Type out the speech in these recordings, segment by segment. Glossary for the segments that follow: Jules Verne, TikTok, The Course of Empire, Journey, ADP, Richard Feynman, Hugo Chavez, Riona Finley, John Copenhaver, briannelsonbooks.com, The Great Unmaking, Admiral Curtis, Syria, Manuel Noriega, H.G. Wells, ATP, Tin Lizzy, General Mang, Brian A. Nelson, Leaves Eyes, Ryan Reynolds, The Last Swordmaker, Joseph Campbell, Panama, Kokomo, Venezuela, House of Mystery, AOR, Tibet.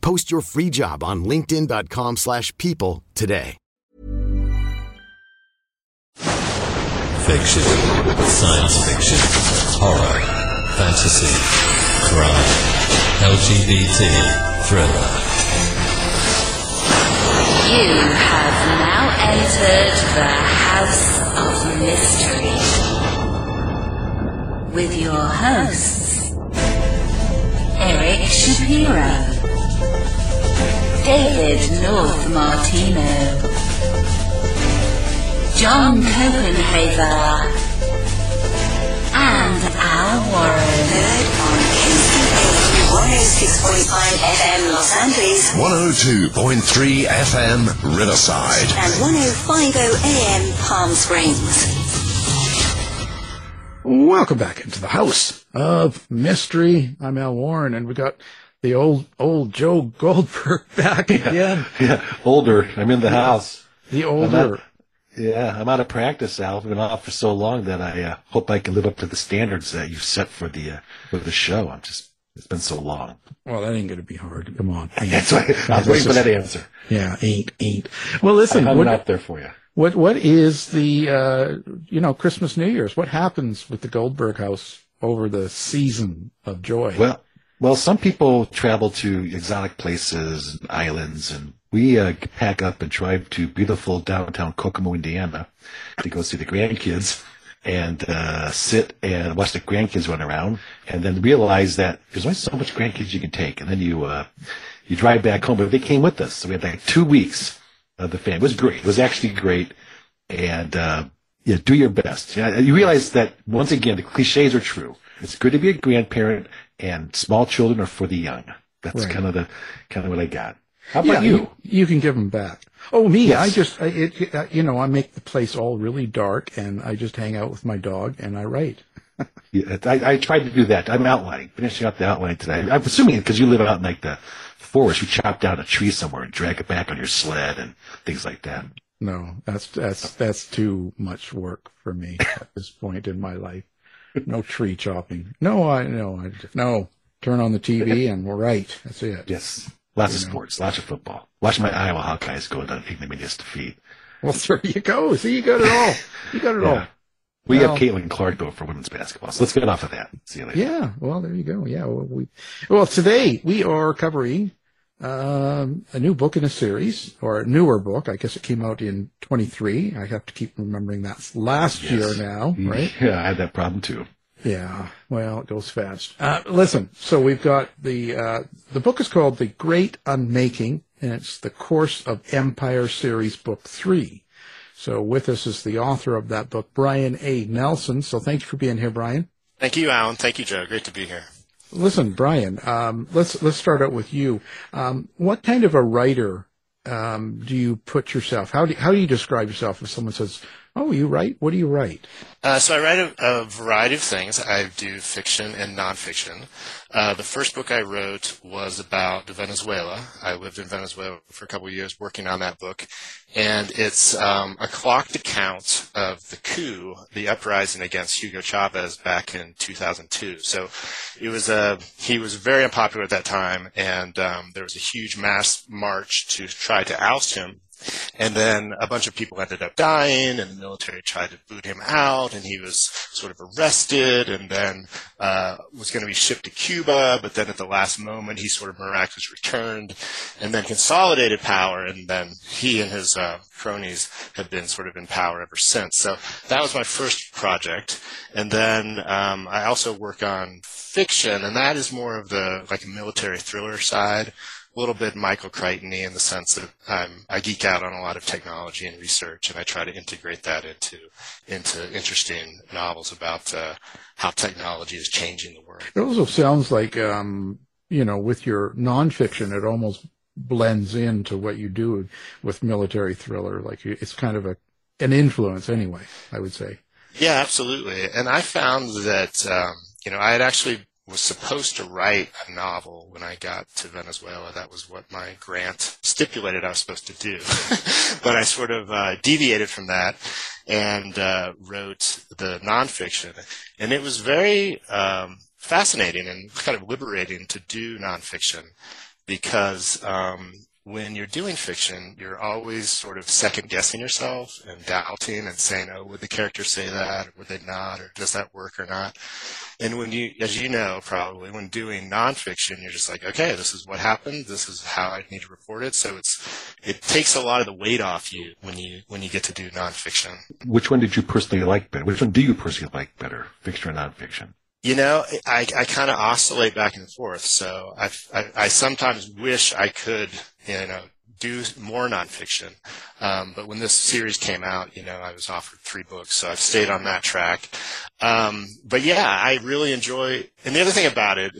Post your free job on linkedin.com/people today. Fiction, science fiction, horror, fantasy, crime, LGBT, thriller. You have now entered the House of Mystery with your hosts, Eric Shapiro, David North Martino, John Copenhaver, and Al Warren. Heard on KCAA 106.5 FM Los Angeles, 102.3 FM Riverside, and 105.0 AM Palm Springs. Welcome back into the House of Mystery. I'm Al Warren, and we got the old Joe Goldberg back again. Yeah, older. I'm in the house. The older. Yeah, I'm out of practice, Al. I've been off for so long that I hope I can live up to the standards that you've set for the show. It's been so long. Well, that ain't going to be hard. Come on. That's why I was waiting for that answer. Yeah, ain't. Well, listen. I'm out there for you. What is the, Christmas, New Year's? What happens with the Goldberg house over the season of joy? Well, some people travel to exotic places and islands, and we pack up and drive to beautiful downtown Kokomo, Indiana, to go see the grandkids and sit and watch the grandkids run around, and then realize that there's only so much grandkids you can take. And then you drive back home, but they came with us. So we had like 2 weeks of the family. It was great. It was actually great. And do your best. You realize that, once again, the cliches are true. It's good to be a grandparent, and small children are for the young. That's right. kind of what I got. How about you? You can give them back. Oh, me? Yes. I make the place all really dark, and I just hang out with my dog and I write. Yeah, I tried to do that. I'm finishing up the outline today. I'm assuming because you live out in like the forest, you chop down a tree somewhere and drag it back on your sled and things like that. No, that's too much work for me at this point in my life. No tree chopping. No. Turn on the TV and we're right. That's it. Yes. Lots of sports, lots of football. Watch my Iowa Hawkeyes go down ignominious defeat. Well, there you go. See, you got it all. Yeah. We have Caitlin Clark, though, for women's basketball. So let's get off of that. See you later. Yeah. Well, there you go. Yeah. Well, today we are covering a new book in a series, or a newer book. I guess it came out in 23. I have to keep remembering that's last year now, right? Yeah, I had that problem, too. Yeah, well, it goes fast. Listen, so we've got the book is called The Great Unmaking, and it's The Course of Empire Series Book 3. So with us is the author of that book, Brian A. Nelson. So thank you for being here, Brian. Thank you, Alan. Thank you, Joe. Great to be here. Listen, Brian, let's start out with you. What kind of a writer do you put yourself? How do you describe yourself if someone says, "Oh, you write? What do you write?" So I write a variety of things. I do fiction and nonfiction. The first book I wrote was about Venezuela. I lived in Venezuela for a couple of years working on that book. And it's a clocked account of the coup, the uprising against Hugo Chavez back in 2002. So it was he was very unpopular at that time, and there was a huge mass march to try to oust him. And then a bunch of people ended up dying, and the military tried to boot him out, and he was sort of arrested, and then was going to be shipped to Cuba, but then at the last moment he sort of miraculously returned and then consolidated power, and then he and his cronies have been sort of in power ever since. So that was my first project. And then I also work on fiction, and that is more of the like a military thriller side. A little bit Michael Crichton-y in the sense that I geek out on a lot of technology and research, and I try to integrate that into interesting novels about how technology is changing the world. It also sounds like, you know, with your nonfiction, it almost blends into what you do with military thriller. Like it's kind of an influence anyway, I would say. Yeah, absolutely. And I found that, you know, I had actually was supposed to write a novel when I got to Venezuela. That was what my grant stipulated I was supposed to do. But I sort of deviated from that and wrote the nonfiction. And it was very fascinating and kind of liberating to do nonfiction because when you're doing fiction, you're always sort of second-guessing yourself and doubting and saying, oh, would the character say that, or would they not, or does that work or not? And when you, as you know probably, when doing nonfiction, you're just like, okay, this is what happened, this is how I need to report it. So it takes a lot of the weight off you when you get to do nonfiction. Which one did you personally like better? Which one do you personally like better, fiction or nonfiction? You know, I kind of oscillate back and forth, so I sometimes wish I could, you know, do more nonfiction. But when this series came out, you know, I was offered 3 books, so I've stayed on that track. But yeah, I really enjoy, and the other thing about it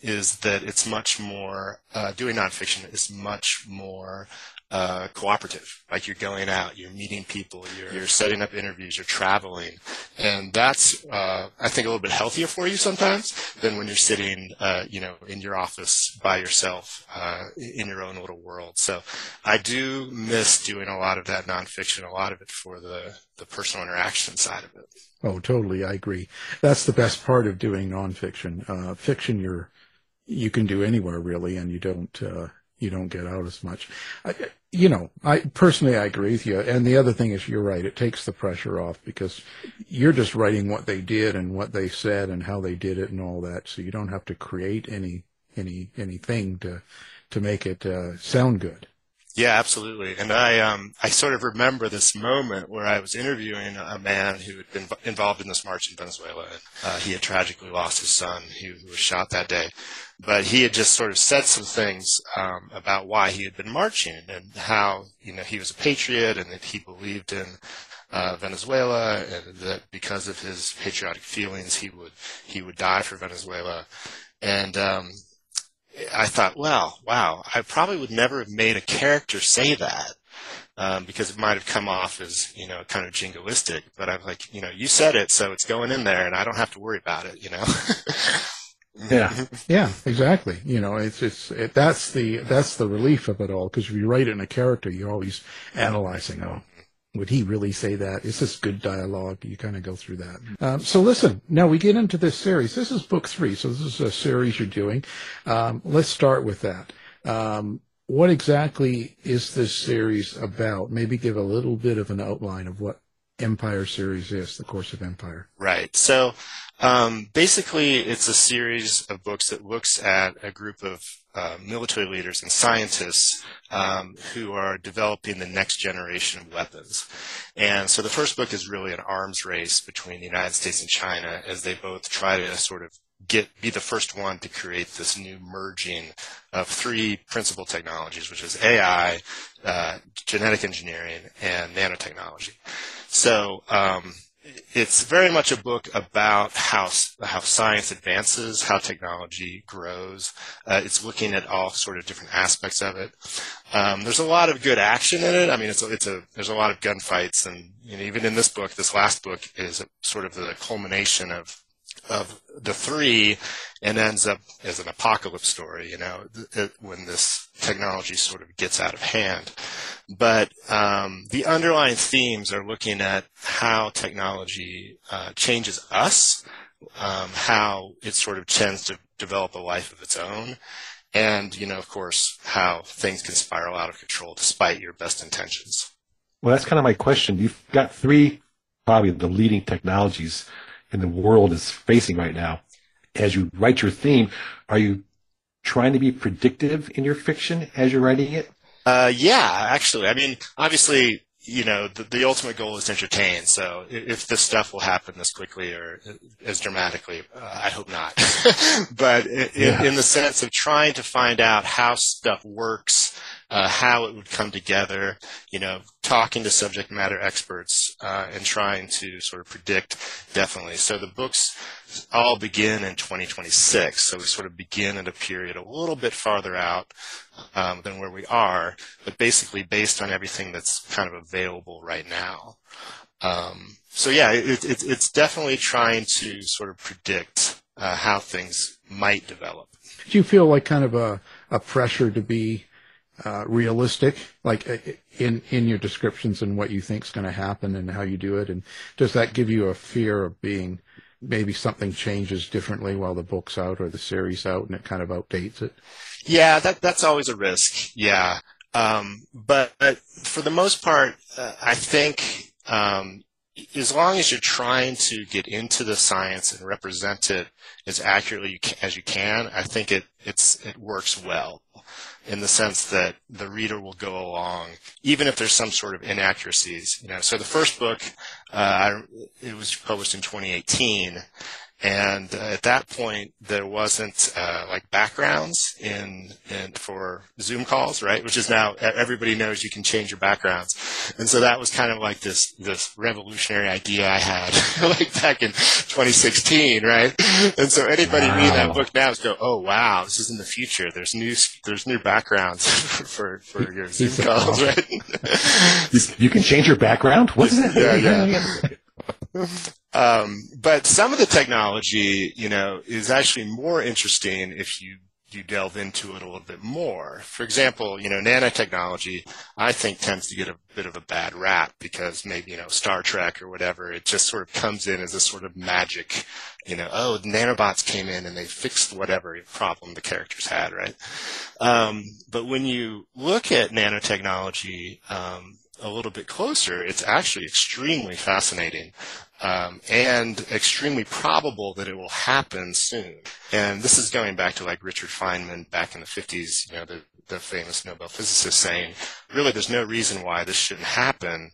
is that it's much more, doing nonfiction is much more cooperative. Like you're going out, you're meeting people, you're setting up interviews, you're traveling. And that's, I think, a little bit healthier for you sometimes than when you're sitting, you know, in your office by yourself, in your own little world. So I do miss doing a lot of that nonfiction, a lot of it for the personal interaction side of it. Oh, totally. I agree. That's the best part of doing nonfiction. Fiction, you can do anywhere really, and you don't get out as much. You know, I personally, I agree with you. And the other thing is, you're right. It takes the pressure off because you're just writing what they did and what they said and how they did it and all that. So you don't have to create anything to make it sound good. Yeah, absolutely. And I sort of remember this moment where I was interviewing a man who had been involved in this march in Venezuela. He had tragically lost his son, who was shot that day. But he had just sort of said some things about why he had been marching and how, you know, he was a patriot and that he believed in Venezuela, and that because of his patriotic feelings, he would die for Venezuela. And I thought, well, wow, I probably would never have made a character say that because it might have come off as, you know, kind of jingoistic. But I'm like, you know, you said it, so it's going in there, and I don't have to worry about it, you know. Yeah, exactly. You know, it's that's the relief of it all, because if you write in a character, you're always analyzing, oh, would he really say that? Is this good dialogue? You kind of go through that. So listen, now we get into this series. This is book 3, so this is a series you're doing. Let's start with that. What exactly is this series about? Maybe give a little bit of an outline of what Empire series is, The Course of Empire. Right. So basically it's a series of books that looks at a group of military leaders and scientists who are developing the next generation of weapons. And so the first book is really an arms race between the United States and China as they both try to sort of be the first one to create this new merging of 3 principal technologies, which is AI, genetic engineering, and nanotechnology. So it's very much a book about how science advances, how technology grows. It's looking at all sort of different aspects of it. There's a lot of good action in it. I mean, there's a lot of gunfights, and you know, even in this book, this last book is sort of the culmination of the 3 and ends up as an apocalypse story, you know, when this technology sort of gets out of hand. But the underlying themes are looking at how technology changes us, how it sort of tends to develop a life of its own, and, you know, of course, how things can spiral out of control despite your best intentions. Well, that's kind of my question. You've got three, probably the leading technologies in the world is facing right now. As you write your theme, are you trying to be predictive in your fiction as you're writing it? Yeah, actually. I mean, obviously, you know, the ultimate goal is to entertain. So if this stuff will happen this quickly or as dramatically, I hope not. But in the sense of trying to find out how stuff works, how it would come together, you know, talking to subject matter experts and trying to sort of predict, definitely. So the books all begin in 2026. So we sort of begin at a period a little bit farther out than where we are, but basically based on everything that's kind of available right now. So yeah, it's definitely trying to sort of predict how things might develop. Do you feel like kind of a pressure to be realistic, like in your descriptions and what you think is going to happen and how you do it? And does that give you a fear of being, maybe something changes differently while the book's out or the series out and it kind of outdates it? Yeah, that's always a risk. Yeah. But for the most part, I think as long as you're trying to get into the science and represent it as accurately as you can, I think it works well, in the sense that the reader will go along, even if there's some sort of inaccuracies. You know, so the first book, it was published in 2018, and at that point there wasn't like backgrounds in for Zoom calls, right? Which is now everybody knows you can change your backgrounds, and so that was kind of like this revolutionary idea I had like back in 2016, right? And so anybody reading that book now is go, oh wow, this is in the future. There's new backgrounds for your Zoom calls, right? You can change your background. What's that? Yeah. But some of the technology, you know, is actually more interesting if you delve into it a little bit more. For example, you know, nanotechnology, I think, tends to get a bit of a bad rap because maybe, you know, Star Trek or whatever, it just sort of comes in as a sort of magic, you know, oh, the nanobots came in and they fixed whatever problem the characters had, right? But when you look at nanotechnology, a little bit closer, it's actually extremely fascinating and extremely probable that it will happen soon. And this is going back to like Richard Feynman back in the 50s, you know, the famous Nobel physicist saying, really, there's no reason why this shouldn't happen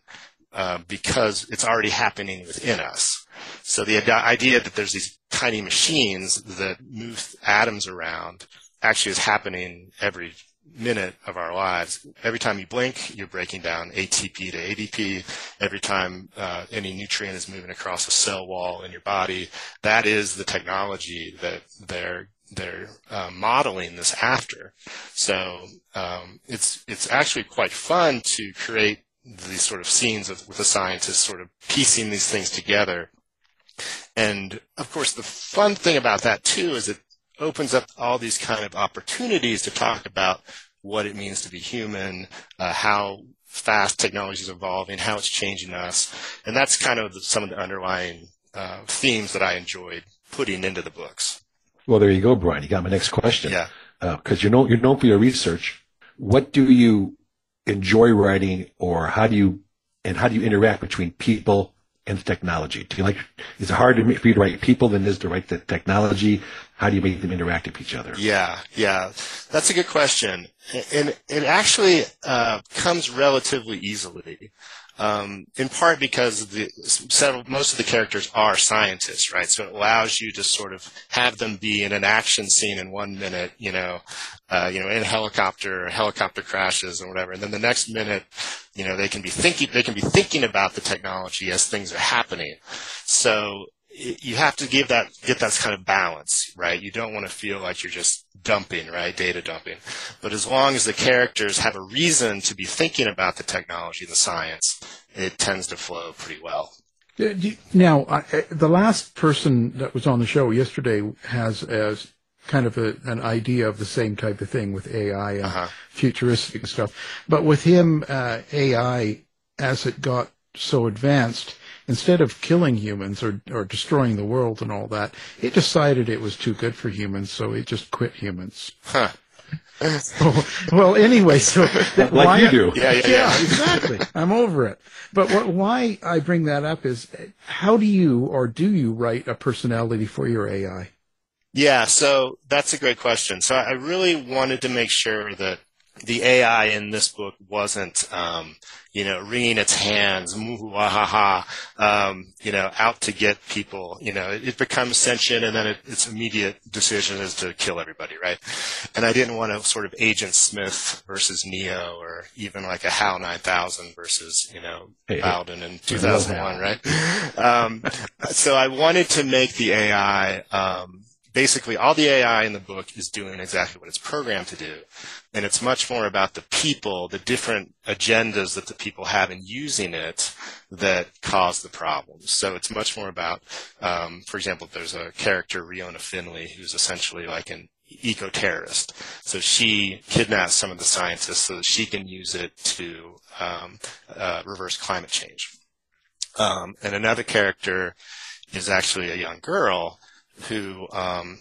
because it's already happening within us. So the idea that there's these tiny machines that move atoms around actually is happening every minute of our lives. Every time you blink, you're breaking down ATP to ADP. Every time any nutrient is moving across a cell wall in your body, that is the technology that they're modeling this after. So it's actually quite fun to create these sort of scenes with the scientists sort of piecing these things together. And of course, the fun thing about that too is that opens up all these kind of opportunities to talk about what it means to be human, how fast technology is evolving, how it's changing us. And that's kind of some of the underlying themes that I enjoyed putting into the books. Well, there you go, Brian. You got my next question. Yeah. Because you're known for your research. What do you enjoy writing, or how do you interact between people and technology? Do you like? Is it harder for you to write people than it is to write the technology? How do you make them interact with each other? Yeah, that's a good question, and it actually comes relatively easily, in part because most of the characters are scientists, right? So it allows you to sort of have them be in an action scene in 1 minute, you know, in a helicopter, or helicopter crashes, or whatever, and then the next minute, you know, they can be thinking about the technology as things are happening. So you have to get that kind of balance, right? You don't want to feel like you're just dumping, right? Data dumping. But as long as the characters have a reason to be thinking about the technology, the science, it tends to flow pretty well. Now, the last person that was on the show yesterday has as kind of an idea of the same type of thing with AI and futuristic stuff. But with him, AI, as it got so advanced, instead of killing humans or destroying the world and all that, it decided it was too good for humans, so it just quit humans. Huh. So, well, anyway, so like why, you do, yeah, exactly. I'm over it. But why I bring that up is, how do you write a personality for your AI? Yeah, so that's a great question. So I really wanted to make sure that the AI in this book wasn't, wringing its hands, out to get people. It becomes sentient, and then its immediate decision is to kill everybody, right? And I didn't want to sort of Agent Smith versus Neo, or even like a HAL 9000 versus, Bowden in 2001, right? So I wanted to make the AI, basically, all the AI in the book is doing exactly what it's programmed to do, and it's much more about the people, the different agendas that the people have in using it that cause the problems. So it's much more about, for example, there's a character, Riona Finley, who's essentially like an eco-terrorist. So she kidnaps some of the scientists so that she can use it to reverse climate change. And another character is actually a young girl who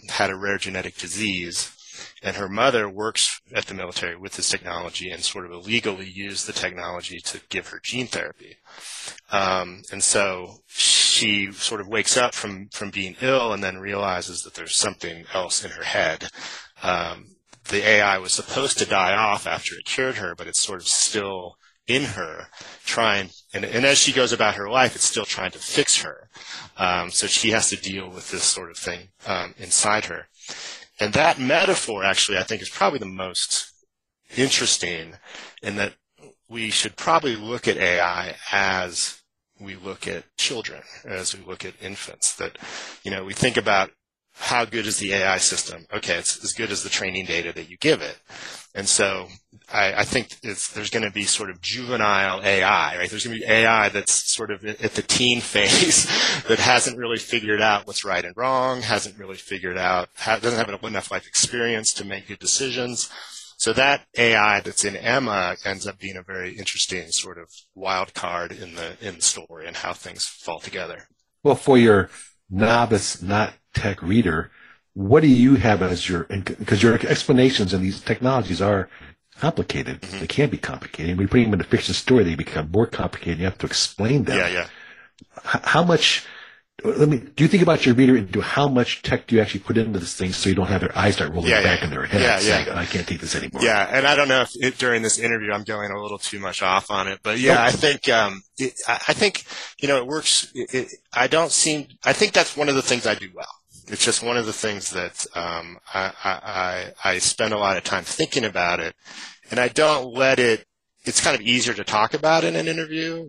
had a rare genetic disease, and her mother works at the military with this technology and sort of illegally used the technology to give her gene therapy. And so she sort of wakes up from being ill and then realizes that there's something else in her head. The AI was supposed to die off after it cured her, but it's sort of still in her, trying, and as she goes about her life, it's still trying to fix her. So she has to deal with this sort of thing inside her. And that metaphor, actually, I think is probably the most interesting, in that we should probably look at AI as we look at children, as we look at infants. That, we think about, how good is the AI system? Okay, it's as good as the training data that you give it. And so I think there's going to be sort of juvenile AI, right? There's going to be AI that's sort of at the teen phase that hasn't really figured out what's right and wrong, hasn't really figured out, doesn't have enough life experience to make good decisions. So that AI that's in Emma ends up being a very interesting sort of wild card in the story and how things fall together. Well, for your novice, not tech reader, what do you have as your, because your explanations in these technologies are complicated. Mm-hmm. They can be complicated. We put them in a fiction story, they become more complicated. You have to explain them. Yeah. Do you think about your reader into how much tech do you actually put into this thing, so you don't have their eyes start rolling back in their head saying, I can't take this anymore? Yeah, and I don't know if during this interview I'm going a little too much off on it, but yeah, I think it works. I think that's one of the things I do well. It's just one of the things that I spend a lot of time thinking about it, and I don't let it. It's kind of easier to talk about in an interview,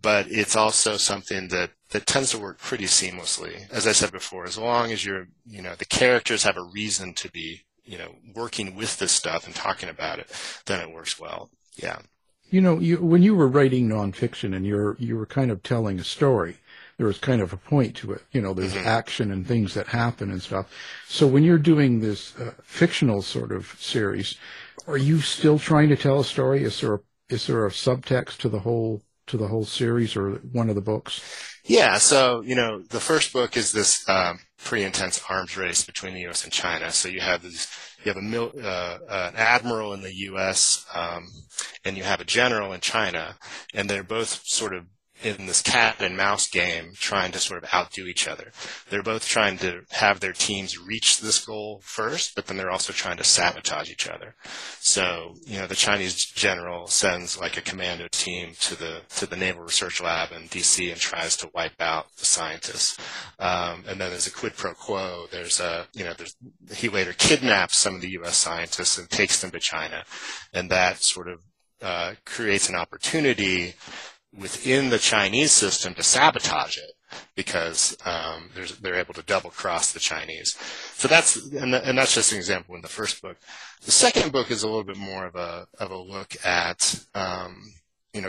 but it's also something that tends to work pretty seamlessly. As I said before, as long as you're, the characters have a reason to be, working with this stuff and talking about it, then it works well. Yeah. When you were writing nonfiction and you were kind of telling a story, there was kind of a point to it. There's mm-hmm. action and things that happen and stuff. So when you're doing this fictional sort of series, are you still trying to tell a story? Is there a subtext to the whole series or one of the books? Yeah, so, the first book is this pretty intense arms race between the U.S. and China. So you have an admiral in the U.S. And you have a general in China, and they're both sort of in this cat and mouse game trying to sort of outdo each other. They're both trying to have their teams reach this goal first, but then they're also trying to sabotage each other. So, the Chinese general sends like a commando team to the Naval Research Lab in DC and tries to wipe out the scientists. And then there's a quid pro quo. He later kidnaps some of the US scientists and takes them to China. And that sort of creates an opportunity within the Chinese system to sabotage it, because they're able to double cross the Chinese. So that's just an example in the first book. The second book is a little bit more of a look at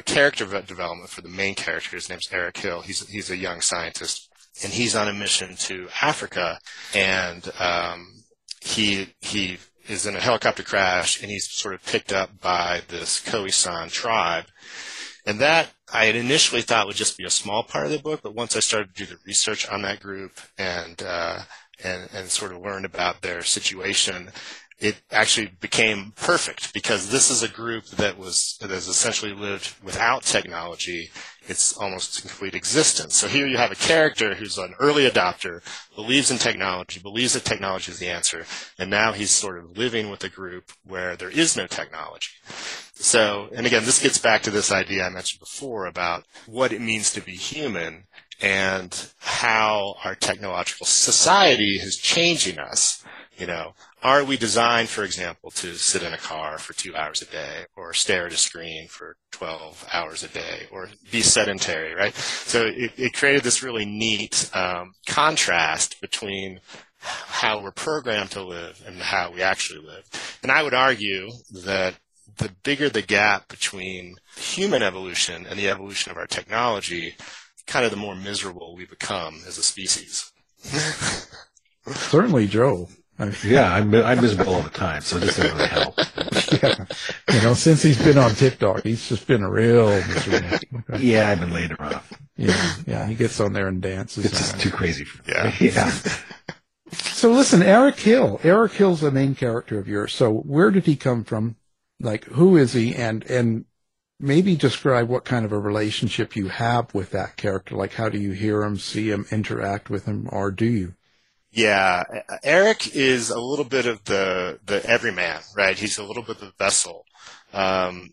character development for the main character. His name's Eric Hill. He's a young scientist, and he's on a mission to Africa, and he is in a helicopter crash, and he's sort of picked up by this Khoisan tribe. And that I had initially thought would just be a small part of the book, but once I started to do the research on that group and sort of learned about their situation, it actually became perfect, because this is a group that has essentially lived without technology its almost complete existence. So here you have a character who's an early adopter, believes in technology, believes that technology is the answer, and now he's sort of living with a group where there is no technology. So, and again, this gets back to this idea I mentioned before about what it means to be human and how our technological society is changing us. You know, are we designed, for example, to sit in a car for 2 hours a day, or stare at a screen for 12 hours a day, or be sedentary, right? So it created this really neat contrast between how we're programmed to live and how we actually live. And I would argue that the bigger the gap between human evolution and the evolution of our technology, kind of the more miserable we become as a species. Certainly, Joe. Yeah, I'm miserable all the time, so this doesn't really help. Yeah. You know, since he's been on TikTok, he's just been a real miserable. Yeah, I've been laid off. Yeah, he gets on there and dances. It's just too crazy for me. Yeah. So listen, Eric Hill. Eric Hill's the main character of yours. So where did he come from? Like, who is he? And maybe describe what kind of a relationship you have with that character. Like, how do you hear him, see him, interact with him, or do you? Yeah, Eric is a little bit of the everyman, right? He's a little bit of the vessel.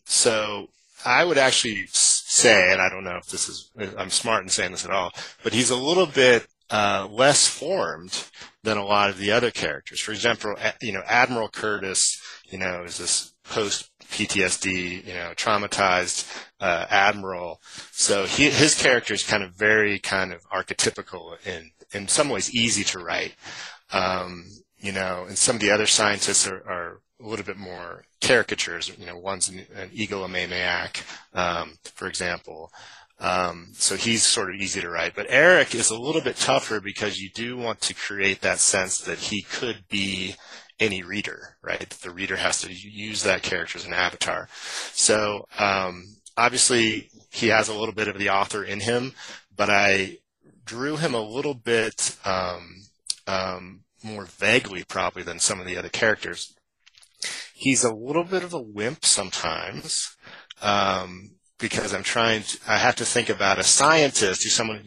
So I would actually say, and I don't know if this is, I'm smart in saying this at all, but he's a little bit less formed than a lot of the other characters. For example, you know, Admiral Curtis, you know, is this post-PTSD, you know, traumatized admiral. So his character is kind of very kind of archetypical and in some ways easy to write. You know, and some of the other scientists are a little bit more caricatures. You know, one's an egomaniac, for example. So he's sort of easy to write. But Eric is a little bit tougher because you do want to create that sense that he could be any reader, right? The reader has to use that character as an avatar. So obviously he has a little bit of the author in him, but I drew him a little bit more vaguely probably than some of the other characters. He's a little bit of a wimp sometimes, because I have to think about a scientist who's someone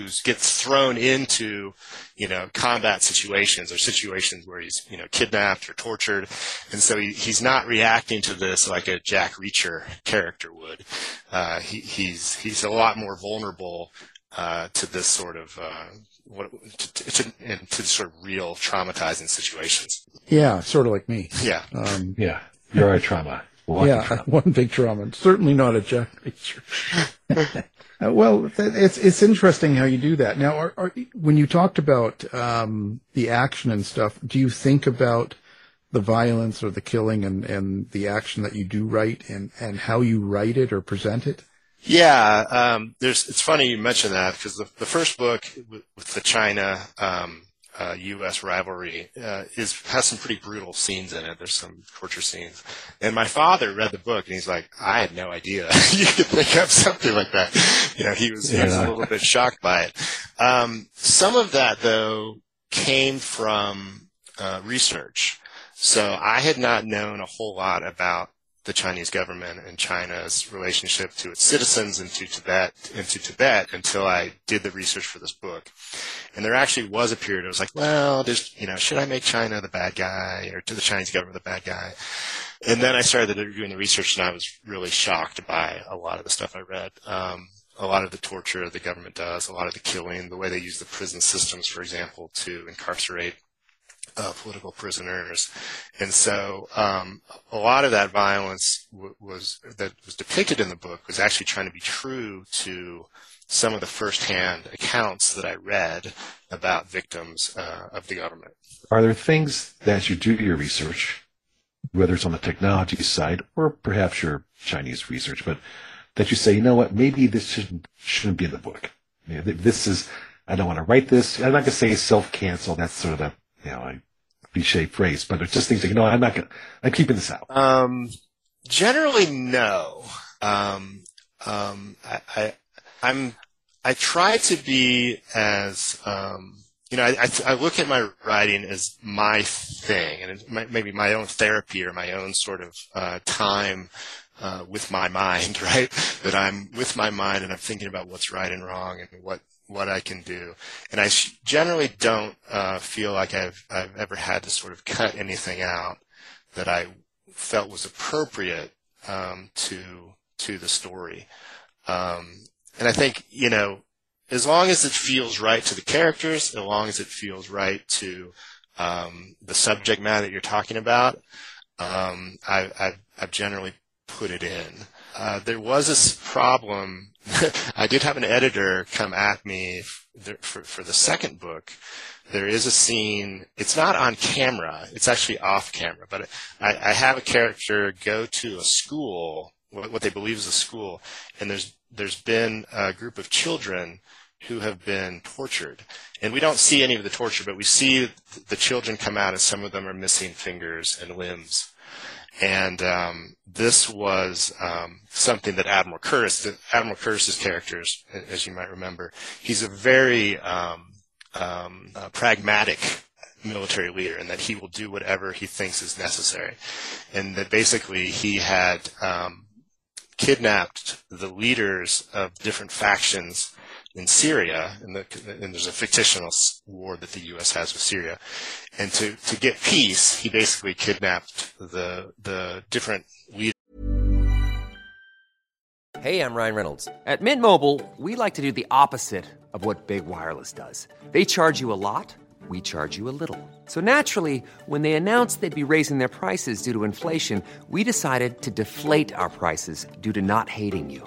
who gets thrown into, you know, combat situations or situations where he's, you know, kidnapped or tortured. And so he's not reacting to this like a Jack Reacher character would. He's a lot more vulnerable to this sort of to sort of real traumatizing situations. Yeah, sort of like me. Yeah. Yeah. You're a trauma. One big trauma. Certainly not a Jack Reacher. Well, it's interesting how you do that. Now, when you talked about the action and stuff, do you think about the violence or the killing and the action that you do write and how you write it or present it? Yeah, it's funny you mentioned that, because the first book with the China U.S. rivalry has some pretty brutal scenes in it. There's some torture scenes. And my father read the book, and he's like, I had no idea you could pick up something like that. You know, he was a little bit shocked by it. Some of that, though, came from research. So I had not known a whole lot about the Chinese government and China's relationship to its citizens and to Tibet until I did the research for this book. And there actually was a period I was like, well, you know, should I make China the bad guy or to the Chinese government the bad guy? And then I started doing the research, and I was really shocked by a lot of the stuff I read. A lot of the torture the government does, a lot of the killing, the way they use the prison systems, for example, to incarcerate political prisoners. And so a lot of that violence that was depicted in the book was actually trying to be true to some of the firsthand accounts that I read about victims of the government. Are there things that you do your research, whether it's on the technology side or perhaps your Chinese research, but that you say, you know what, maybe this shouldn't be in the book. You know, I don't want to write this. I'm not going to say self-cancel. That's sort of the, you know, a cliche phrase, but it's just things like, you know, I'm keeping this out. Generally, no. I try to be as you know, I look at my writing as my thing, and maybe my own therapy or my own sort of time with my mind, right? That I'm with my mind and I'm thinking about what's right and wrong and what I can do. And I generally don't feel like I've ever had to sort of cut anything out that I felt was appropriate to the story. And I think, you know, as long as it feels right to the characters, as long as it feels right to the subject matter that you're talking about, I've generally put it in. There was this problem. I did have an editor come at me for the second book. There is a scene. It's not on camera. It's actually off camera. But I have a character go to a school, what they believe is a school, and there's been a group of children who have been tortured. And we don't see any of the torture, but we see the children come out, and some of them are missing fingers and limbs. And this was something that Admiral Curtis's characters, as you might remember, he's a very pragmatic military leader, and that he will do whatever he thinks is necessary. And that basically he had kidnapped the leaders of different factions in Syria, and there's a fictional war that the U.S. has with Syria, and to get peace, he basically kidnapped the different leaders. Hey, I'm Ryan Reynolds. At Mint Mobile, we like to do the opposite of what Big Wireless does. They charge you a lot, we charge you a little. So naturally, when they announced they'd be raising their prices due to inflation, we decided to deflate our prices due to not hating you.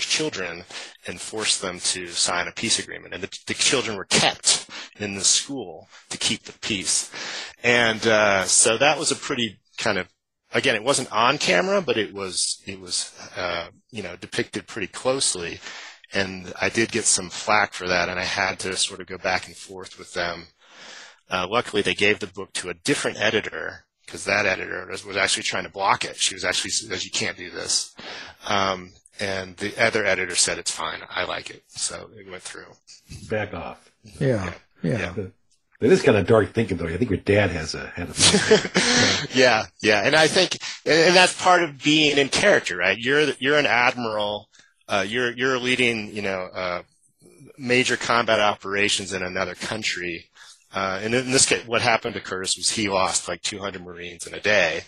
Children and forced them to sign a peace agreement, and the children were kept in the school to keep the peace. And so that was a pretty kind of, again, it wasn't on camera, but it was you know, depicted pretty closely. And I did get some flack for that, and I had to sort of go back and forth with them. Luckily, they gave the book to a different editor, because that editor was actually trying to block it. She was actually says, "You can't do this." And the other editor said, "It's fine. I like it." So it went through. Back off. Yeah. It is kind of dark thinking, though. I think your dad had a Yeah. And I think, and that's part of being in character, right? You're an admiral. You're leading, you know, major combat operations in another country. And in this case, what happened to Curtis was he lost like 200 Marines in a day.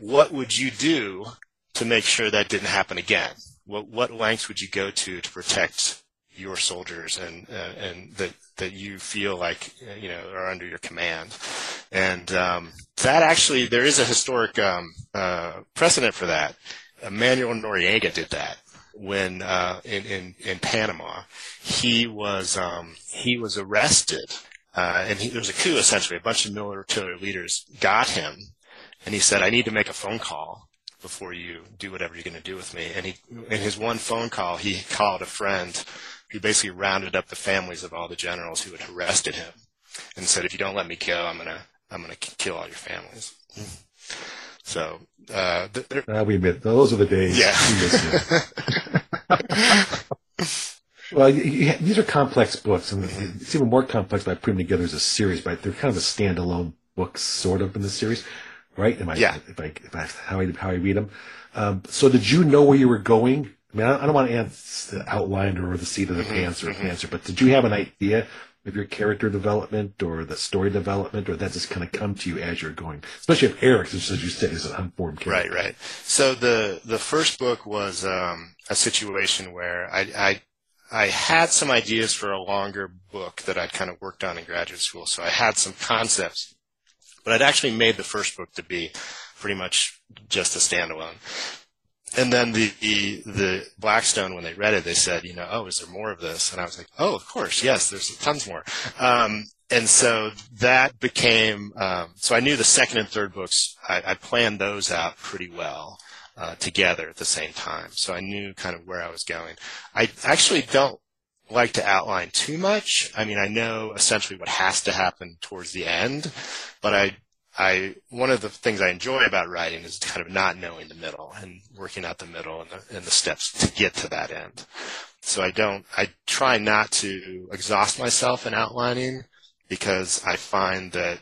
What would you do to make sure that didn't happen again? What lengths would you go to protect your soldiers and that you feel like, you know, are under your command? And that actually, there is a historic precedent for that. Manuel Noriega did that when in Panama, he was arrested, and there was a coup essentially. A bunch of military leaders got him, and he said, "I need to make a phone call before you do whatever you're going to do with me." And he, in his one phone call, he called a friend who basically rounded up the families of all the generals who had arrested him, and said, "If you don't let me go, I'm gonna kill all your families." So we admit those are the days. Yeah. Well, these are complex books, and it's even more complex by putting them together as a series. But they're kind of a standalone book, sort of, in the series, right? How I read them. So, did you know where you were going? I mean, I don't want to answer the outline or the seat of the pants or answer, but did you have an idea of your character development or the story development, or that just kind of come to you as you're going, especially if Eric, as you said, is an unformed character? Right. So the first book was a situation where I had some ideas for a longer book that I kind of worked on in graduate school, so I had some concepts, but I'd actually made the first book to be pretty much just a standalone. And then the Blackstone, when they read it, they said, "Oh, is there more of this?" And I was like, "Oh, of course, yes, there's tons more." And so that became, so I knew the second and third books, I planned those out pretty well together at the same time. So I knew kind of where I was going. I actually don't like to outline too much. I mean, I know essentially what has to happen towards the end, but one of the things I enjoy about writing is kind of not knowing the middle and working out the middle and the steps to get to that end. So I try not to exhaust myself in outlining, because I find that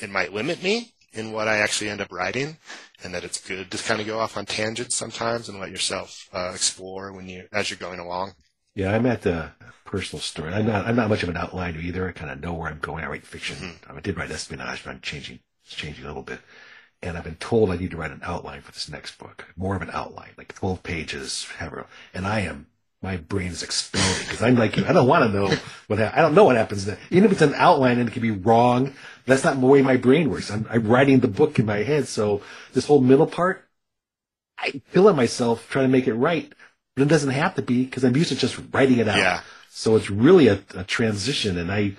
it might limit me in what I actually end up writing, and that it's good to kind of go off on tangents sometimes and let yourself explore as you're going along. Yeah, I'm at the personal story. I'm not much of an outliner either. I kind of know where I'm going. I write fiction. I did write espionage, but it's changing a little bit. And I've been told I need to write an outline for this next book, more of an outline, like 12 pages. And my brain is exploding because I'm like, I don't want to know what happens. I don't know what happens next. Even if it's an outline and it can be wrong, that's not the way my brain works. I'm writing the book in my head, so this whole middle part, I feel it myself trying to make it right. But it doesn't have to be, because I'm used to just writing it out. Yeah. So it's really a transition, and I'm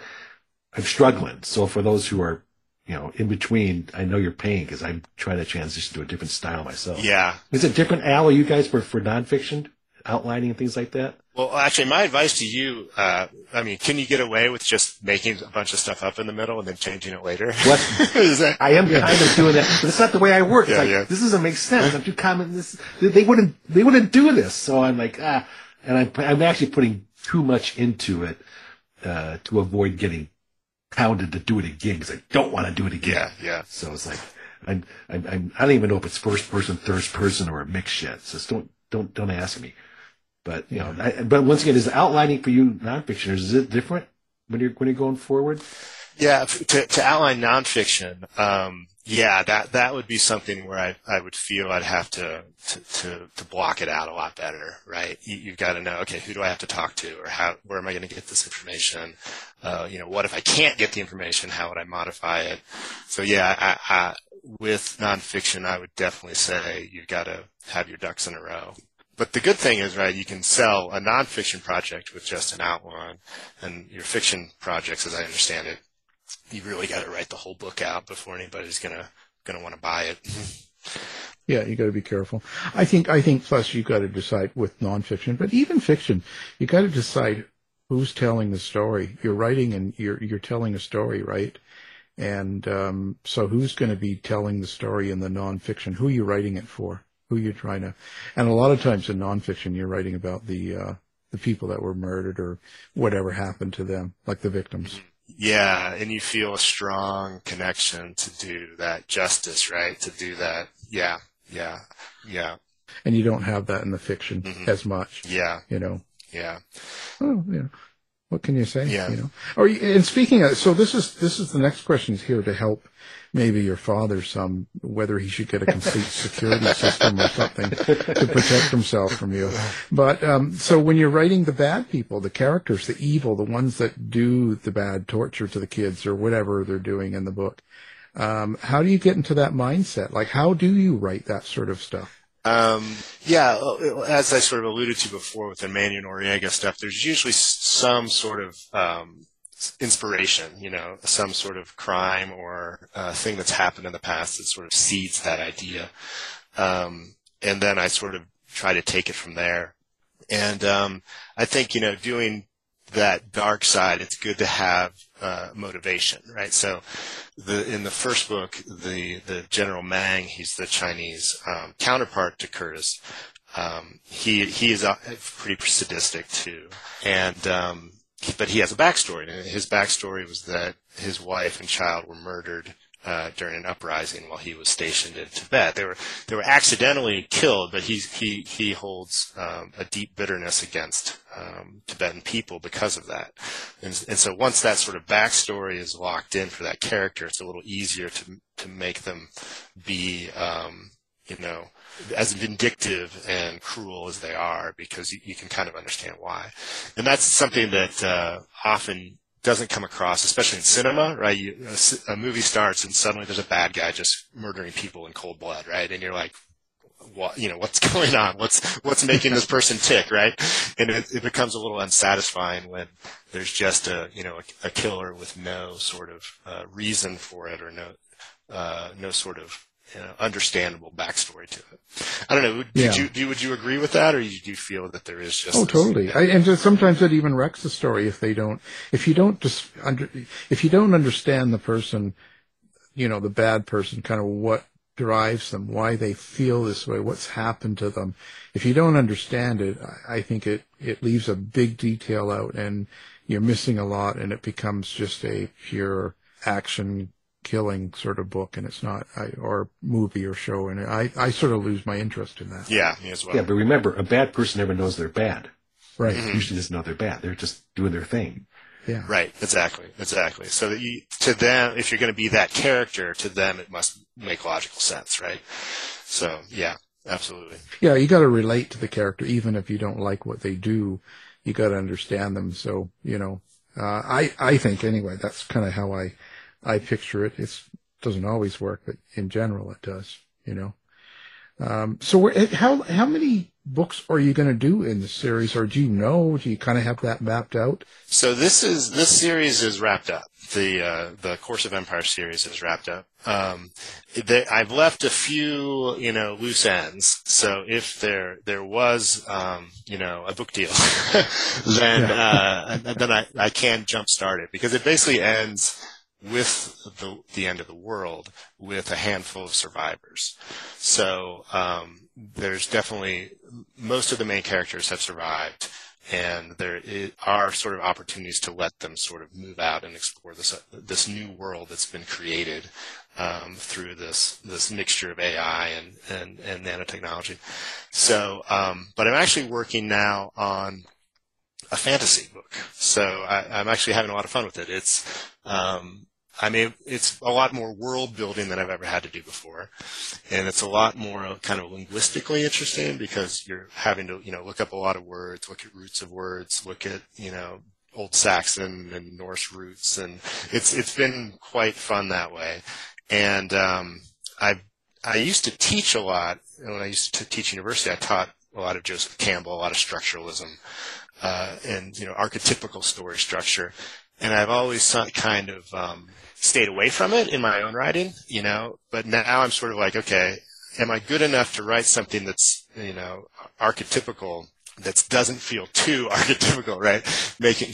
struggling. So for those who are, in between, I know you're paying, because I'm trying to transition to a different style myself. Yeah. Is it different, Al, you guys, for nonfiction, outlining and things like that? Well, actually, my advice to you, can you get away with just making a bunch of stuff up in the middle and then changing it later? What? I am kind of doing that, but it's not the way I work. It's this doesn't make sense. I'm too common. They wouldn't do this. So I'm like, and I'm actually putting too much into it to avoid getting pounded to do it again, because I don't want to do it again. Yeah. So it's like, I don't even know if it's first person, third person, or a mix yet. So just don't ask me. But but once again, is outlining for you nonfiction, is it different when you're going forward? Yeah, to outline nonfiction, that would be something where I would feel I'd have to block it out a lot better, right? You've got to know, okay, who do I have to talk to, or where am I going to get this information? What if I can't get the information? How would I modify it? So with nonfiction, I would definitely say you've got to have your ducks in a row. But the good thing is, right, you can sell a nonfiction project with just an outline, and your fiction projects, as I understand it, you really got to write the whole book out before anybody's gonna want to buy it. Yeah, you got to be careful. I think. Plus, you got to decide with nonfiction, but even fiction, you got to decide who's telling the story. You're writing and you're telling a story, right? And so, who's going to be telling the story in the nonfiction? Who are you writing it for? Who you're trying to, and a lot of times in nonfiction, you're writing about the people that were murdered or whatever happened to them, like the victims. Yeah, and you feel a strong connection to do that justice, right? To do that, yeah. And you don't have that in the fiction as much. Yeah, Yeah. Oh, yeah. What can you say? Yeah. And speaking of, so this is the next question is here to help. Maybe your father some, whether he should get a complete security system or something to protect himself from you. But so when you're writing the bad people, the characters, the evil, the ones that do the bad torture to the kids or whatever they're doing in the book, how do you get into that mindset? Like, how do you write that sort of stuff? Yeah, as I sort of alluded to before with the Manuel Noriega stuff, there's usually some sort of inspiration, you know, some sort of crime or thing that's happened in the past that sort of seeds that idea. And then I sort of try to take it from there. And I think, you know, doing that dark side, it's good to have motivation, right? So in the first book, the General Mang, he's the Chinese counterpart to Curtis. He is pretty sadistic too. And but he has a backstory. His backstory was that his wife and child were murdered during an uprising while he was stationed in Tibet. They were accidentally killed, but he holds a deep bitterness against Tibetan people because of that. And so once that sort of backstory is locked in for that character, it's a little easier to make them be you know, as vindictive and cruel as they are, because you can kind of understand why. And that's something that often doesn't come across, especially in cinema, right? A movie starts and suddenly there's a bad guy just murdering people in cold blood, right? And you're like, what, you know, what's going on? What's making this person tick, right? And it becomes a little unsatisfying when there's just a killer with no sort of reason for it, or no sort of, you know, understandable backstory to it. I don't know. Would you agree with that, or do you feel that there is just? Oh, totally. And sometimes it even wrecks the story if you don't understand the person, you know, the bad person, kind of what drives them, why they feel this way, what's happened to them. If you don't understand it, I think it leaves a big detail out, and you're missing a lot, and it becomes just a pure action killing sort of book, and it's not, or movie or show, and I sort of lose my interest in that. Yeah, me as well. Yeah, but remember, a bad person never knows they're bad. Right. Mm-hmm. Usually doesn't know they're bad. They're just doing their thing. Yeah. Right. Exactly. So that to them, if you're going to be that character, to them it must make logical sense, right? So yeah, absolutely. Yeah, you got to relate to the character, even if you don't like what they do. You got to understand them. So you know, I think anyway, that's kind of how I picture it. It doesn't always work, but in general it does, you know. So how many books are you going to do in the series, or do you know? Do you kind of have that mapped out? So this series is wrapped up. The Course of Empire series is wrapped up. I've left a few, you know, loose ends. So if there was, you know, a book deal, then I can jumpstart it, because it basically ends with the end of the world, with a handful of survivors. So there's definitely, most of the main characters have survived, and there are sort of opportunities to let them sort of move out and explore this new world that's been created through this mixture of AI and nanotechnology. So, but I'm actually working now on a fantasy book, so I'm actually having a lot of fun with it. It's I mean, it's a lot more world building than I've ever had to do before, and it's a lot more kind of linguistically interesting, because you're having to, you know, look up a lot of words, look at roots of words, look at, you know, Old Saxon and Norse roots, and it's been quite fun that way. And I used to teach a lot. When I used to teach university, I taught a lot of Joseph Campbell, a lot of structuralism. And, you know, archetypical story structure. And I've always kind of stayed away from it in my own writing, you know, but now I'm sort of like, okay, am I good enough to write something that's, you know, archetypical, that doesn't feel too archetypical, right?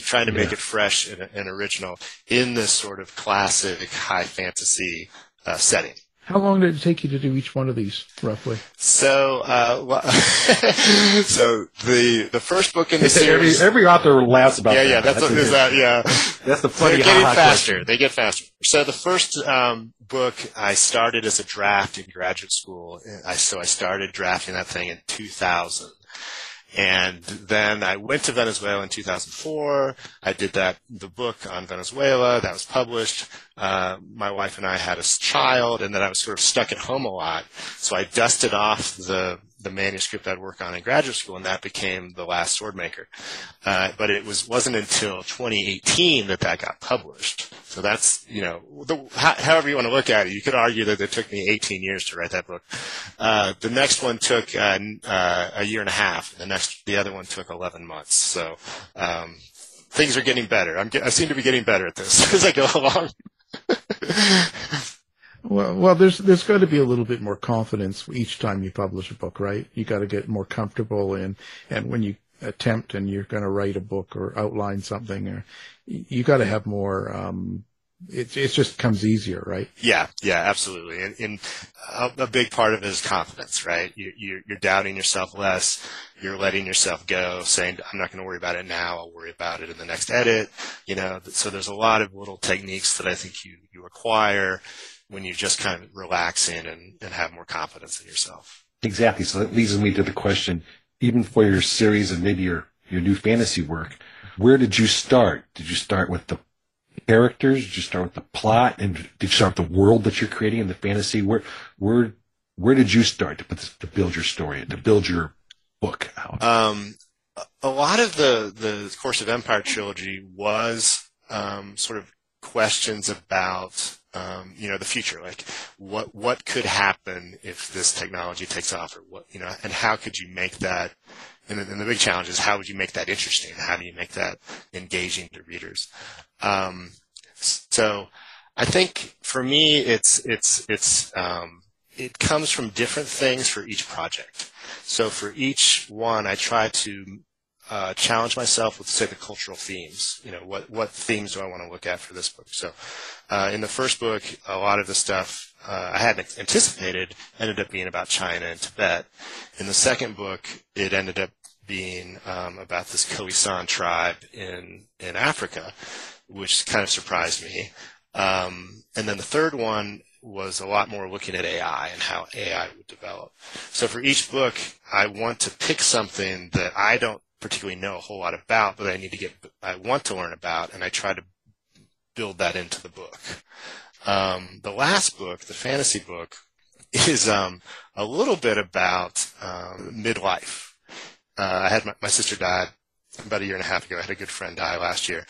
Trying to make it fresh and original in this sort of classic high fantasy setting. How long did it take you to do each one of these, roughly? So, so the first book in the series, every author laughs about. Yeah, that. Yeah, that's the funny. They get faster. They get faster. So the first book I started as a draft in graduate school. So I started drafting that thing in 2000. And then I went to Venezuela in 2004. I did the book on Venezuela that was published. My wife and I had a child, and then I was sort of stuck at home a lot. So I dusted off the the manuscript I'd work on in graduate school, and that became The Last Swordmaker. But it wasn't until 2018 that that got published. So that's, you know, however you want to look at it, you could argue that it took me 18 years to write that book. The next one took a year and a half. The other one took 11 months. So things are getting better. I seem to be getting better at this as I go along. Well, there's got to be a little bit more confidence each time you publish a book, right? You got to get more comfortable, and when you attempt and you're going to write a book or outline something, or you got to have more. It just comes easier, right? Yeah, absolutely. And a big part of it is confidence, right? You're doubting yourself less. You're letting yourself go, saying, I'm not going to worry about it now. I'll worry about it in the next edit. You know, so there's a lot of little techniques that I think you acquire when you just kind of relax in and have more confidence in yourself. Exactly. So that leads me to the question, even for your series and maybe your new fantasy work, where did you start? Did you start with the characters? Did you start with the plot? And did you start with the world that you're creating in the fantasy? Where did you start to build your story, to build your book out? A lot of the Course of Empire trilogy was sort of questions about the future, like what could happen if this technology takes off, or and how could you make that? And the big challenge is, how would you make that interesting? How do you make that engaging to readers? So I think for me, it comes from different things for each project. So for each one, I try to challenge myself with, say, the cultural themes. You know, what themes do I want to look at for this book? So in the first book, a lot of the stuff I hadn't anticipated ended up being about China and Tibet. In the second book, it ended up being about this Khoisan tribe in Africa, which kind of surprised me. And then the third one was a lot more looking at AI and how AI would develop. So for each book, I want to pick something that I don't particularly know a whole lot about, but I want to learn about, and I try to build that into the book. The last book, the fantasy book, is a little bit about midlife. I had my sister died about a year and a half ago. I had a good friend die last year,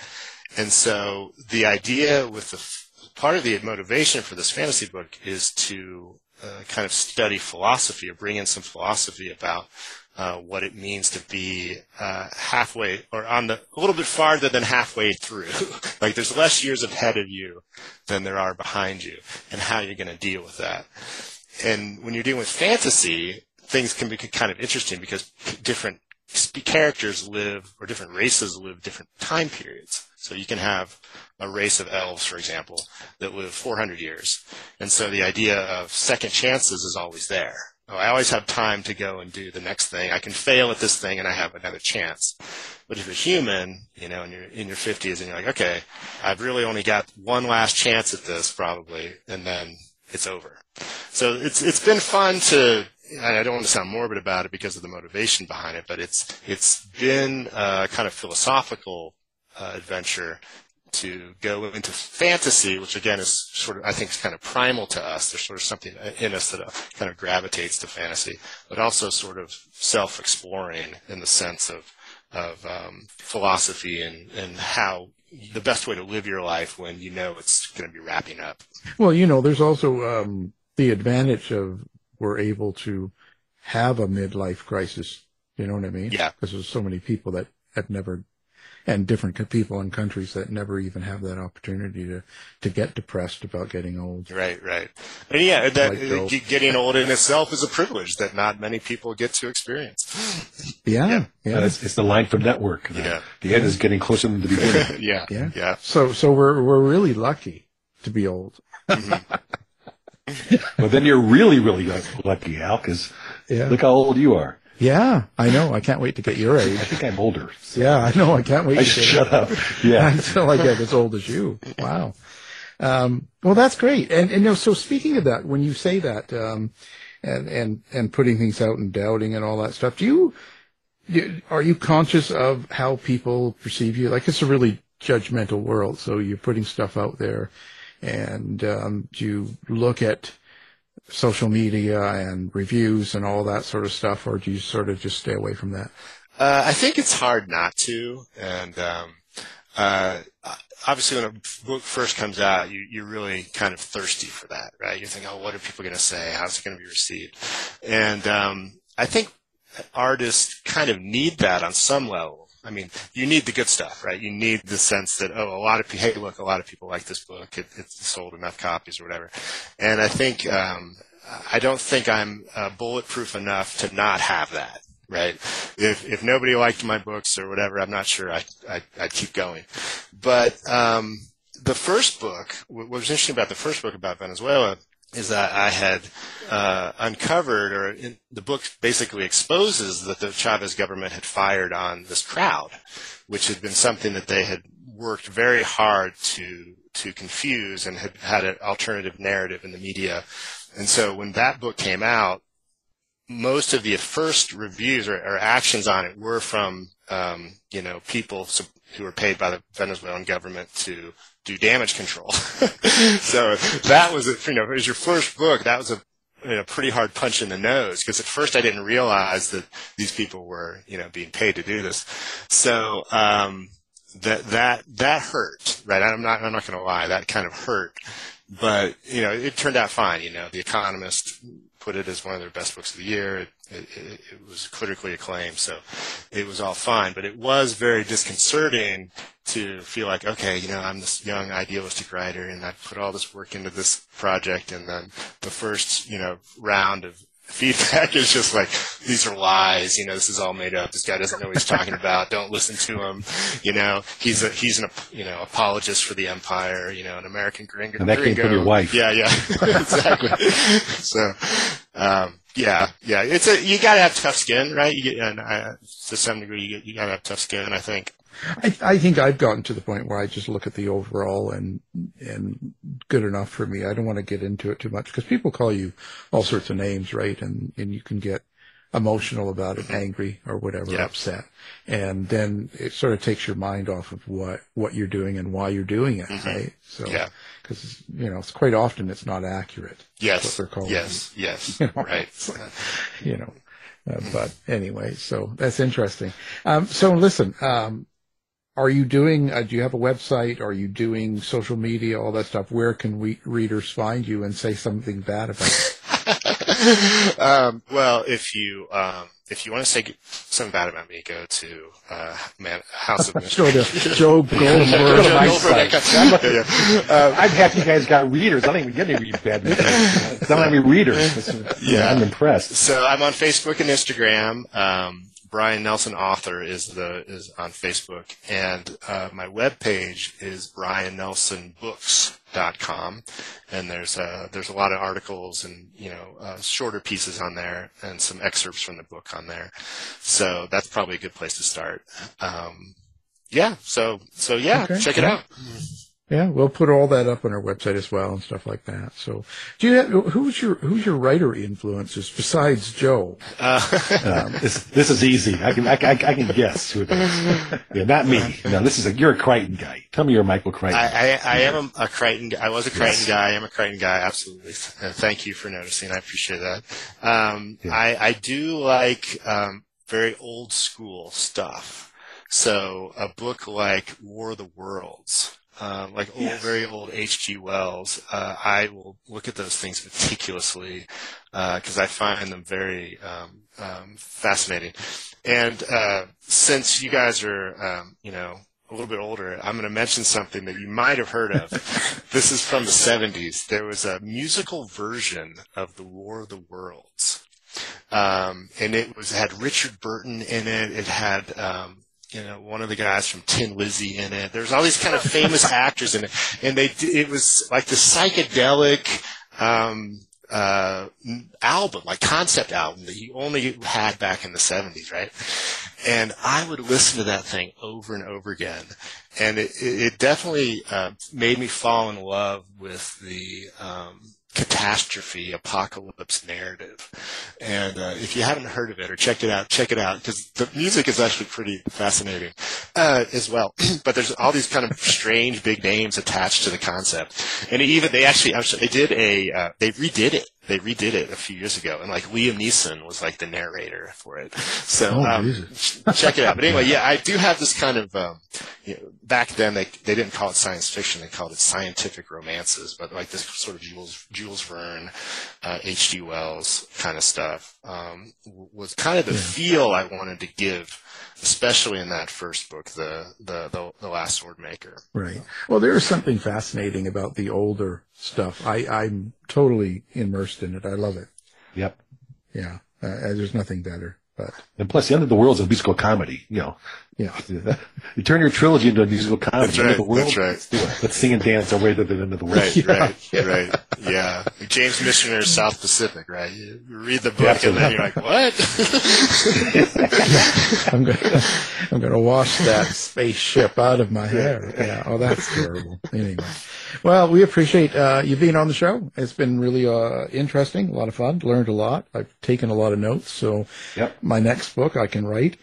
and so the idea with part of the motivation for this fantasy book is to kind of study philosophy, or bring in some philosophy about what it means to be halfway, or a little bit farther than halfway through. Like, there's less years ahead of you than there are behind you, and how you're going to deal with that. And when you're dealing with fantasy, things can be kind of interesting because different characters live, or different races live, different time periods. So you can have a race of elves, for example, that live 400 years. And so the idea of second chances is always there. Oh, I always have time to go and do the next thing. I can fail at this thing and I have another chance. But if you're human, you know, and you're in your 50s and you're like, okay, I've really only got one last chance at this probably, and then it's over. So it's been fun to, I don't want to sound morbid about it because of the motivation behind it, but it's been a kind of philosophical adventure to go into fantasy, which again is sort of, I think, is kind of primal to us. There's sort of something in us that kind of gravitates to fantasy, but also sort of self-exploring in the sense of philosophy and how the best way to live your life when you know it's going to be wrapping up. Well, you know, there's also the advantage of we're able to have a midlife crisis. You know what I mean? Yeah. Because there's so many people that have never, and different people in countries that never even have that opportunity to get depressed about getting old. Right. And yeah, getting old in itself is a privilege that not many people get to experience. Yeah. It's the line from Network. The end is getting closer than the beginning. Yeah. So we're really lucky to be old. Mm-hmm. Well, then you're really, really lucky, Al, because look how old you are. Yeah, I know. I can't wait to get your age. I think I'm older. So. Yeah, I know. I can't wait to get shut up. Yeah. Until I get as old as you. Wow. Well, that's great. And you know, so speaking of that, when you say that, and putting things out and doubting and all that stuff, are you conscious of how people perceive you? Like, it's a really judgmental world, so you're putting stuff out there, and do you look at social media and reviews and all that sort of stuff, or do you sort of just stay away from that? I think it's hard not to, and obviously when a book first comes out, you're really kind of thirsty for that, right? You're thinking, oh, what are people going to say? How's it going to be received? And I think artists kind of need that on some level. I mean, you need the good stuff, right? You need the sense that, oh, a lot of people, hey, look, a lot of people like this book. It sold enough copies or whatever. And I think I don't think I'm bulletproof enough to not have that, right? If nobody liked my books or whatever, I'm not sure I'd keep going. But the first book, what was interesting about the first book about Venezuela is that I had uncovered, the book basically exposes that the Chavez government had fired on this crowd, which had been something that they had worked very hard to confuse and had had an alternative narrative in the media. And so when that book came out, most of the first reviews or actions on it were from people who were paid by the Venezuelan government to do damage control. So that was, it was your first book. That was a pretty hard punch in the nose, because at first I didn't realize that these people were, being paid to do this. So that hurt, right? I'm not going to lie. That kind of hurt, but it turned out fine. The Economist put it as one of their best books of the year. It was critically acclaimed, so it was all fine. But it was very disconcerting to feel like, okay, I'm this young idealistic writer, and I put all this work into this project, and then the first, round of feedback is just like, these are lies. This is all made up. This guy doesn't know what he's talking about. Don't listen to him. He's an apologist for the empire. An American gringo. And that came from your wife. Yeah, exactly. So, yeah. It's you gotta have tough skin, right? To some degree, you gotta have tough skin. I think. I think I've gotten to the point where I just look at the overall and good enough for me. I don't want to get into it too much, because people call you all sorts of names, right? And you can get emotional about it, angry or whatever, upset. And then it sort of takes your mind off of what you're doing and why you're doing it, right? So, because, it's quite often it's not accurate. Yes. What they're calling it. Yes. Right. But anyway, so that's interesting. So listen, are you doing, do you have a website? Are you doing social media, all that stuff? Where can readers find you and say something bad about it? Well, if you want to say something bad about me, go to House of Mystery. Go to Joe Goldberg. I'm happy you guys got readers. I don't even get any bad news. Don't let me readers. I'm impressed. So I'm on Facebook and Instagram. Brian Nelson Author is on Facebook, and my webpage is briannelsonbooks.com, and there's a lot of articles and shorter pieces on there, and some excerpts from the book on there. So that's probably a good place to start. Check it out. Yeah, we'll put all that up on our website as well and stuff like that. So, do you have who's your writer influences besides Joe? This is easy. I can guess who it is. Yeah, not me. No, you're a Crichton guy. Tell me you're a Michael Crichton. I am a Crichton guy. I was a Crichton guy. I am a Crichton guy. Absolutely. Thank you for noticing. I appreciate that. I do like very old school stuff. So a book like War of the Worlds. Very old H.G. Wells, I will look at those things meticulously because I find them very fascinating. And since you guys are, a little bit older, I'm going to mention something that you might have heard of. This is from the 70s. There was a musical version of The War of the Worlds, and it had Richard Burton in it. It had... one of the guys from Tin Lizzy in it. There's all these kind of famous actors in it, and it was like the psychedelic album, like concept album that you only had back in the 70s, right? And I would listen to that thing over and over again, and it definitely made me fall in love with the catastrophe apocalypse narrative. And if you haven't heard of it or check it out because the music is actually pretty fascinating as well. But there's all these kind of strange big names attached to the concept, and they redid it they redid it a few years ago, and like Liam Neeson was like the narrator for it. So check it out. But anyway, yeah, I do have this kind of you know, back then they didn't call it science fiction; they called it scientific romances. But like this sort of Jules Verne, H.G. Wells kind of stuff was kind of the feel I wanted to give, especially in that first book, the Last Swordmaker. Right. Well, there is something fascinating about the older stuff. I'm totally immersed in it. I love it. Yep. Yeah. There's nothing better. But and plus, the end of the world is a musical comedy. You know. Yeah. You turn your trilogy into a musical comedy. That's right. End of the world, that's right. Let's do it. Let's sing and dance our way to the end of the world. Right. Yeah. Right. Yeah. Right. Yeah. James Michener's South Pacific. Right. You read the book and then you're like, what? I'm gonna wash that spaceship out of my hair. Yeah. Oh, that's terrible. Anyway. Well, we appreciate you being on the show. It's been really interesting, a lot of fun, learned a lot. I've taken a lot of notes, so my next book I can write,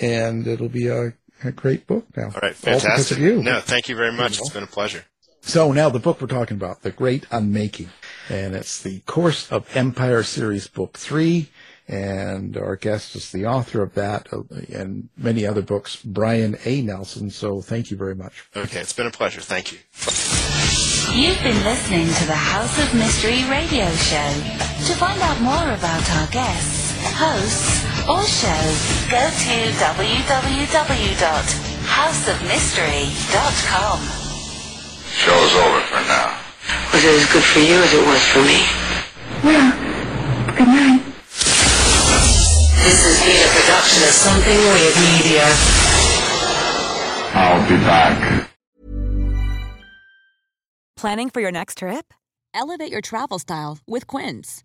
and it'll be a great book now. All right, fantastic. All because of you. No, thank you very much. It's been a pleasure. So now the book we're talking about, The Great Unmaking, and it's the Course of Empire series book 3, and our guest is the author of that and many other books, Brian A. Nelson, so thank you very much. Okay, it's been a pleasure. Thank you. You've been listening to the House of Mystery radio show. To find out more about our guests, hosts, or shows, go to www.houseofmystery.com. Show's over for now. Was it as good for you as it was for me? Well, good night. This has been a production of Something Weird Media. I'll be back. Planning for your next trip? Elevate your travel style with Quince.